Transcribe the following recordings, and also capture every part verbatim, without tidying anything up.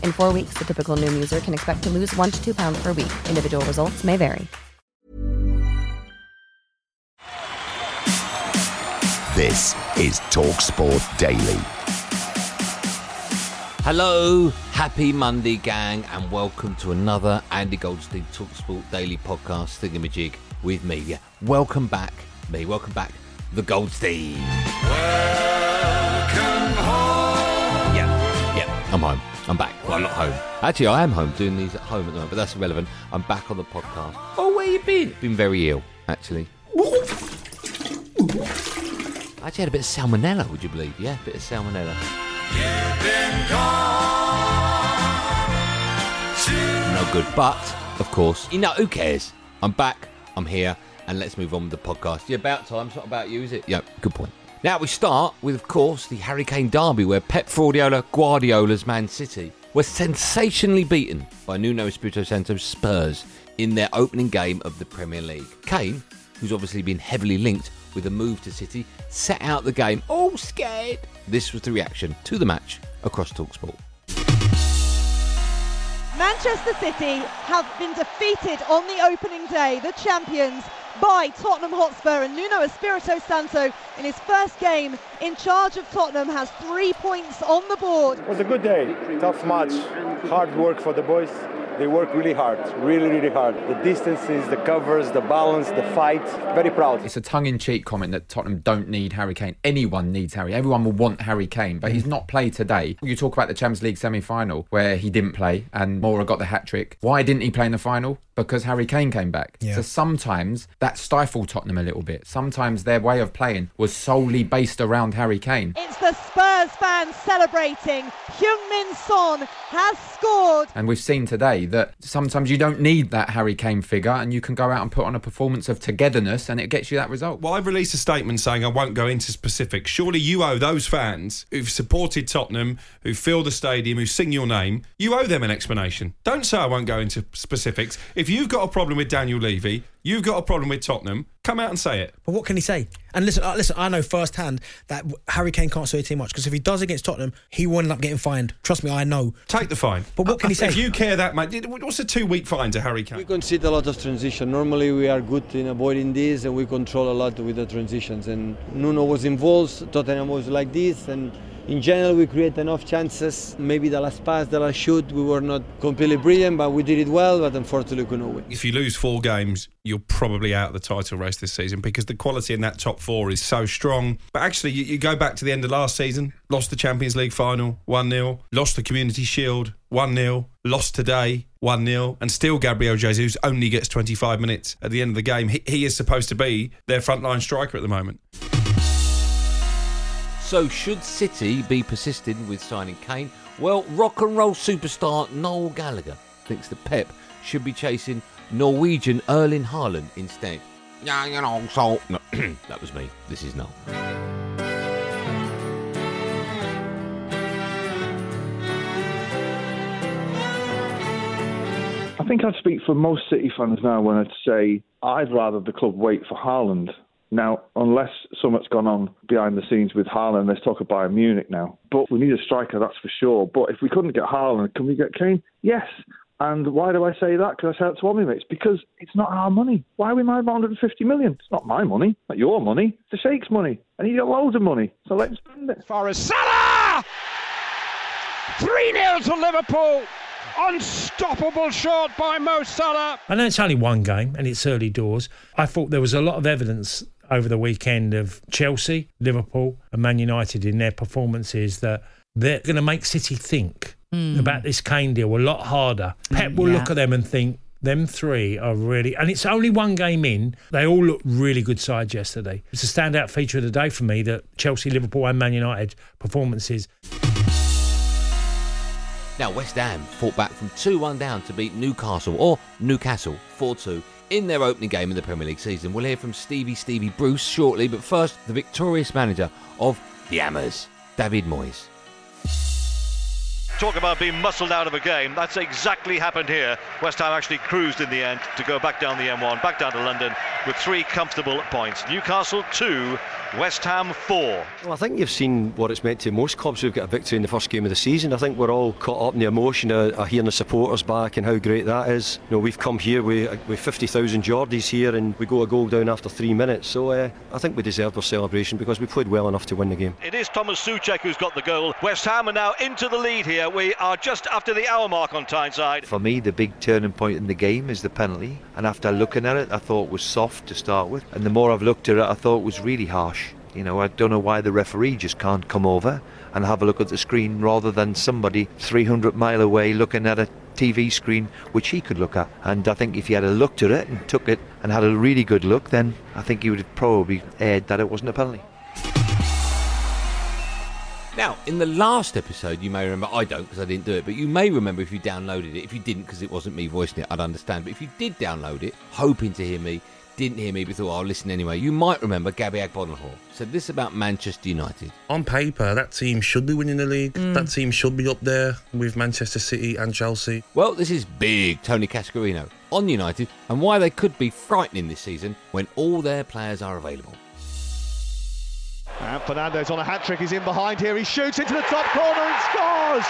In four weeks, the typical Noom user can expect to lose one to two pounds per week. Individual results may vary. This is TalkSport Daily. Hello, happy Monday, gang, and welcome to another Andy Goldstein TalkSport Daily podcast thingamajig with me. Yeah, welcome back, me. Welcome back, the Goldstein. Welcome home. Yeah, yeah, I'm home. I'm back. Well, I'm not home. Actually, I am home, doing these at home at the moment, but that's irrelevant. I'm back on the podcast. Oh, where you been? Been very ill, actually. I actually had a bit of salmonella, would you believe? Yeah, a bit of salmonella. You've been gone. No good. But, of course, you know, who cares? I'm back, I'm here, and let's move on with the podcast. Yeah, about time. It's not about you, is it? Yeah, good point. Now we start with, of course, the Harry Kane derby where Pep Guardiola, Guardiola's Man City were sensationally beaten by Nuno Espirito Santo's Spurs in their opening game of the Premier League. Kane, who's obviously been heavily linked with a move to City, set out the game all scared. This was the reaction to the match across TalkSport. Manchester City have been defeated on the opening day, the champions, by Tottenham Hotspur, and Nuno Espirito Santo in his first game in charge of Tottenham has three points on the board. It was a good day, tough match, hard work for the boys. They work really hard, really, really hard. The distances, the covers, the balance, the fight. Very proud. It's a tongue-in-cheek comment that Tottenham don't need Harry Kane. Anyone needs Harry. Everyone will want Harry Kane, but he's not played today. You talk about the Champions League semi-final where he didn't play and Moura got the hat-trick. Why didn't he play in the final? Because Harry Kane came back. Yeah. So sometimes that stifled Tottenham a little bit. Sometimes their way of playing was solely based around Harry Kane. It's the Spurs fans celebrating. Hyun Min Son has scored. And we've seen today that sometimes you don't need that Harry Kane figure and you can go out and put on a performance of togetherness and it gets you that result. Well, I've released a statement saying I won't go into specifics. Surely you owe those fans who've supported Tottenham, who fill the stadium, who sing your name, you owe them an explanation. Don't say I won't go into specifics. If you've got a problem with Daniel Levy, you've got a problem with Tottenham, come out and say it. But what can he say? And listen, uh, listen. I know firsthand that Harry Kane can't say too much because if he does against Tottenham, he will end up getting fined. Trust me, I know. Take the fine. But what uh, can he say? If you care that much, what's a two-week fine to Harry Kane? We concede a lot of transition. Normally, we are good in avoiding this and we control a lot with the transitions. And Nuno was involved, Tottenham was like this, and in general, we create enough chances. Maybe the last pass, the last shoot, we were not completely brilliant, but we did it well, but unfortunately we couldn't win. If you lose four games, you're probably out of the title race this season because the quality in that top four is so strong. But actually, you, you go back to the end of last season, lost the Champions League final, one nil, lost the Community Shield, one nil, lost today, one nil, and still Gabriel Jesus only gets twenty-five minutes at the end of the game. He, he is supposed to be their frontline striker at the moment. So should City be persisting with signing Kane? Well, rock and roll superstar Noel Gallagher thinks that Pep should be chasing Norwegian Erling Haaland instead. Yeah, you know, so... No, that was me. This is Noel. I think I'd speak for most City fans now when I'd say I'd rather the club wait for Haaland. Now, unless so much gone on behind the scenes with Haaland, let's talk of Bayern Munich now. But we need a striker, that's for sure. But if we couldn't get Haaland, can we get Kane? Yes. And why do I say that? Because I said it to all my mates. Because it's not our money. Why are we mad about one hundred fifty million? It's not my money. Not your money. It's the Sheikh's money. And he's got loads of money. So let's spend it. As far as Salah! three nil to Liverpool. Unstoppable shot by Mo Salah. I know it's only one game and it's early doors. I thought there was a lot of evidence over the weekend of Chelsea, Liverpool and Man United in their performances that they're going to make City think mm. about this Kane deal a lot harder. Pep will yeah. look at them and think, them three are really... And it's only one game in. They all looked really good sides yesterday. It's a standout feature of the day for me, that Chelsea, Liverpool and Man United performances. Now, West Ham fought back from two one down to beat Newcastle, or Newcastle, four two in their opening game of the Premier League season. We'll hear from Stevie Stevie Bruce shortly, but first, the victorious manager of the Hammers, David Moyes. Talk about being muscled out of a game. That's exactly happened here. West Ham actually cruised in the end to go back down the M one, back down to London with three comfortable points. Newcastle two, West Ham four. Well, I think you've seen what it's meant to most clubs who've got a victory in the first game of the season. I think we're all caught up in the emotion of, of hearing the supporters back and how great that is. You know, we've come here with, with fifty thousand Geordies here and we go a goal down after three minutes. So uh, I think we deserved our celebration because we played well enough to win the game. It is Thomas Suchek who's got the goal. West Ham are now into the lead here. We are just after the hour mark on Tyneside. For me, the big turning point in the game is the penalty. And after looking at it, I thought it was soft to start with. And the more I've looked at it, I thought it was really harsh. You know, I don't know why the referee just can't come over and have a look at the screen rather than somebody three hundred mile away looking at a T V screen which he could look at. And I think if he had a looked at it and took it and had a really good look, then I think he would have probably aired that it wasn't a penalty. Now, in the last episode, you may remember, I don't because I didn't do it, but you may remember if you downloaded it. If you didn't, because it wasn't me voicing it, I'd understand. But if you did download it, hoping to hear me, didn't hear me, but thought, oh, I'll listen anyway, you might remember Gabby Agbonlahor said this about Manchester United. On paper, that team should be winning the league. Mm. That team should be up there with Manchester City and Chelsea. Well, this is big Tony Cascarino on United and why they could be frightening this season when all their players are available. And Fernandes on a hat-trick, he's in behind here, he shoots into the top corner and scores!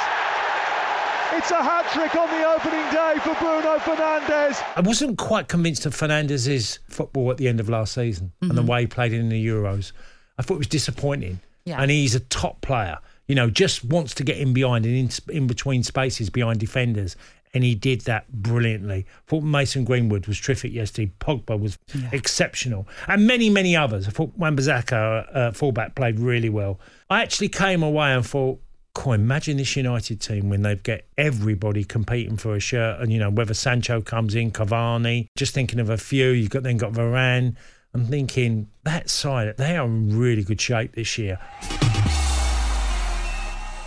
It's a hat-trick on the opening day for Bruno Fernandes. I wasn't quite convinced of Fernandes' football at the end of last season mm-hmm. and the way he played in the Euros. I thought it was disappointing. Yeah. And he's a top player, you know, just wants to get in behind and in, in between spaces behind defenders. And he did that brilliantly. I thought Mason Greenwood was terrific yesterday. Pogba was yeah. exceptional. And many, many others. I thought Wan-Bissaka, uh, fullback, played really well. I actually came away and thought, God, imagine this United team when they get everybody competing for a shirt. And, you know, whether Sancho comes in, Cavani, just thinking of a few. You've got, then got Varane. I'm thinking, that side, they are in really good shape this year.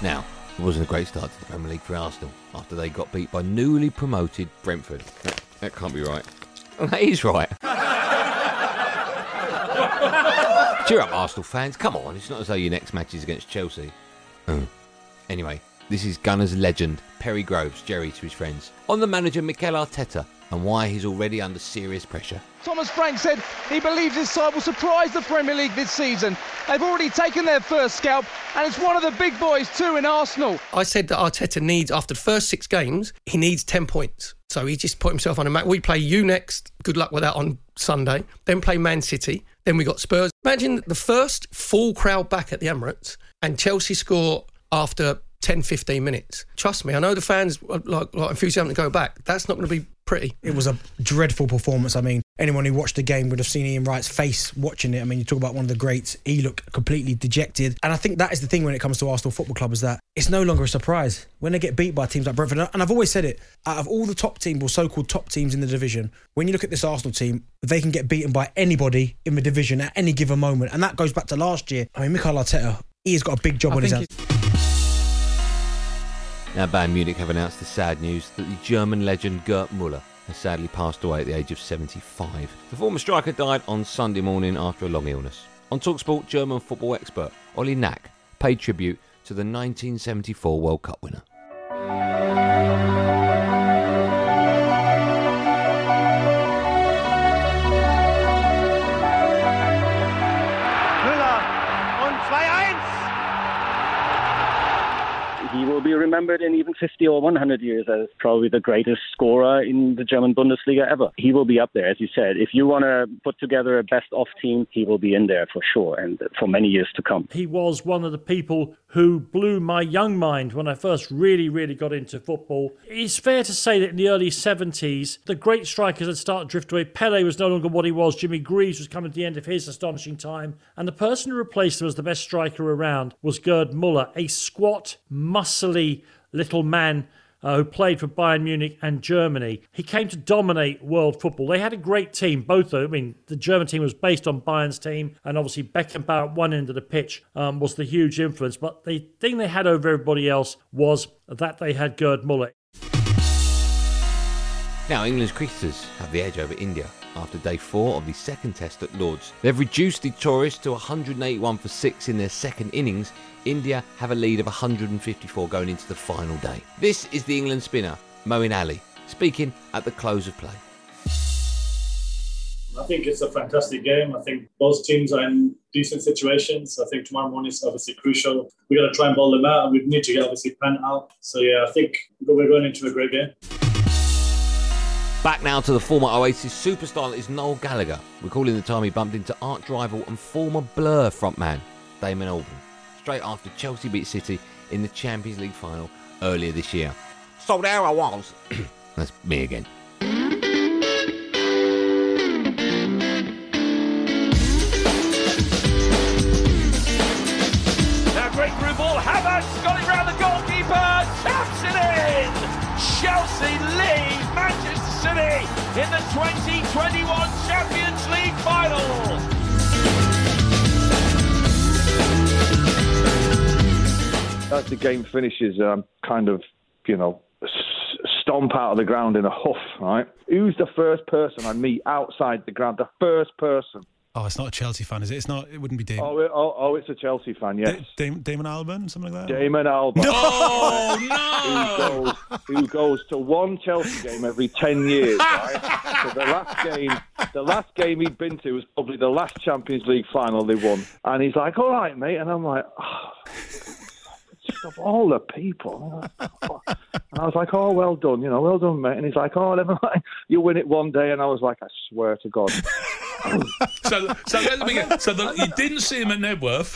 Now, it wasn't a great start to the Premier League for Arsenal after they got beat by newly promoted Brentford. That, that can't be right. Well, that is right. Cheer up, Arsenal fans. Come on, it's not as though your next match is against Chelsea. Mm. Anyway, this is Gunners legend Perry Groves, Jerry to his friends, on the manager Mikel Arteta and why he's already under serious pressure. Thomas Frank said he believes his side will surprise the Premier League this season. They've already taken their first scalp and it's one of the big boys too in Arsenal. I said that Arteta needs, after the first six games, he needs ten points. So he just put himself on a map. We play you next, good luck with that on Sunday, then play Man City, then we got Spurs. Imagine the first full crowd back at the Emirates and Chelsea score after ten, fifteen minutes. Trust me, I know the fans are like, like enthusiasm to go back. That's not going to be pretty. It was a dreadful performance. I mean, anyone who watched the game would have seen Ian Wright's face watching it. I mean, you talk about one of the greats. He looked completely dejected. And I think that is the thing when it comes to Arsenal Football Club, is that it's no longer a surprise when they get beat by teams like Brentford. And I've always said it, out of all the top teams or so-called top teams in the division, when you look at this Arsenal team, they can get beaten by anybody in the division at any given moment. And that goes back to last year. I mean, Mikel Arteta, he has got a big job I on his hands. Now, Bayern Munich have announced the sad news that the German legend Gerd Müller has sadly passed away at the age of seventy-five. The former striker died on Sunday morning after a long illness. On TalkSport, German football expert Olli Knack paid tribute to the nineteen seventy-four World Cup winner. Remembered and even fifty or one hundred years as probably the greatest scorer in the German Bundesliga ever. He will be up there, as you said. If you want to put together a best-of team, he will be in there for sure and for many years to come. He was one of the people who blew my young mind when I first really, really got into football. It's fair to say that in the early seventies, the great strikers had started to drift away. Pele was no longer what he was. Jimmy Greaves was coming to the end of his astonishing time. And the person who replaced him as the best striker around was Gerd Müller, a squat, muscly little man uh, who played for Bayern Munich and Germany. He came to dominate world football. They had a great team, both of them. I mean, the German team was based on Bayern's team, and obviously Beckenbauer at one end of the pitch um, was the huge influence. But the thing they had over everybody else was that they had Gerd Müller. Now, England's cricketers have the edge over India. After day four of the second test at Lord's, they've reduced the Tories to one hundred eighty-one for six in their second innings. India have a lead of one hundred fifty-four going into the final day. This is the England spinner, Moeen Ali, speaking at the close of play. I think it's a fantastic game. I think both teams are in decent situations. I think tomorrow morning is obviously crucial. We've got to try and bowl them out, and we need to get obviously Pan out. So yeah, I think we're going into a great game. Back now to the former Oasis superstar that is Noel Gallagher, recalling the time he bumped into arch rival and former Blur frontman Damon Albarn straight after Chelsea beat City in the Champions League final earlier this year. So there I was. That's me again. Now great through ball, Havertz got it round the goalkeeper, taps it in. Chelsea lead Manchester City in the twenty twenty-one Champions League final. As the game finishes, um, kind of, you know, stomp out of the ground in a huff, right? Who's the first person I meet outside the ground? The first person. Oh, it's not a Chelsea fan, is it? It's not. It wouldn't be Damon. Oh, it, oh, oh it's a Chelsea fan, yes. Da- Dam- Damon Albarn, something like that? Damon Albarn. No! Oh, no! Who goes, who goes to one Chelsea game every ten years, right? So the last game, the last game he'd been to was probably the last Champions League final they won. And he's like, all right, mate. And I'm like, oh, just of all the people. And I was like, oh, well done, you know, well done, mate. And he's like, oh, never mind. You win it one day. And I was like, I swear to God. so, so let me get. So the, you didn't see him at Nebworth.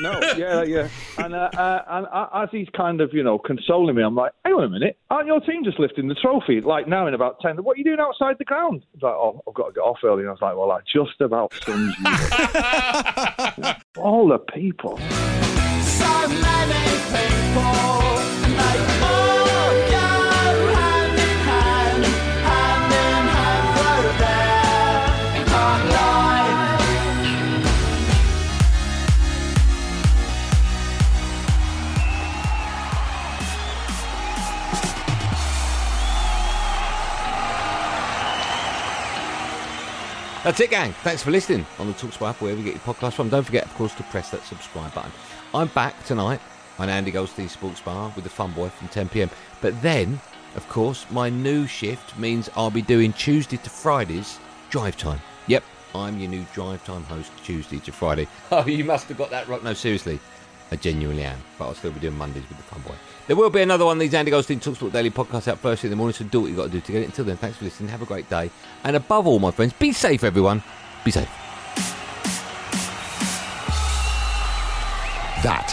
No, yeah, yeah. And, uh, uh, and uh, as he's kind of, you know, consoling me, I'm like, hang on a minute, aren't your team just lifting the trophy? Like now in about ten. What are you doing outside the ground? He's like, oh, I've got to get off early. And I was like, well, I just about sums you up. All the people. So many people. That's it, gang. Thanks for listening on the TalkSport app, wherever you get your podcast from. Don't forget, of course, to press that subscribe button. I'm back tonight on Andy Goldstein's Sports Bar with the Fun Boy from ten p.m. But then, of course, my new shift means I'll be doing Tuesday to Fridays Drive Time. Yep, I'm your new Drive Time host, Tuesday to Friday. Oh, you must have got that right. No, seriously, I genuinely am. But I'll still be doing Mondays with the Fun Boy. There will be another one of these Andy Goldstein TalkSport Daily podcasts out first thing in the morning, so do what you've got to do to get it. Until then, thanks for listening. Have a great day. And above all, my friends, be safe, everyone. Be safe. That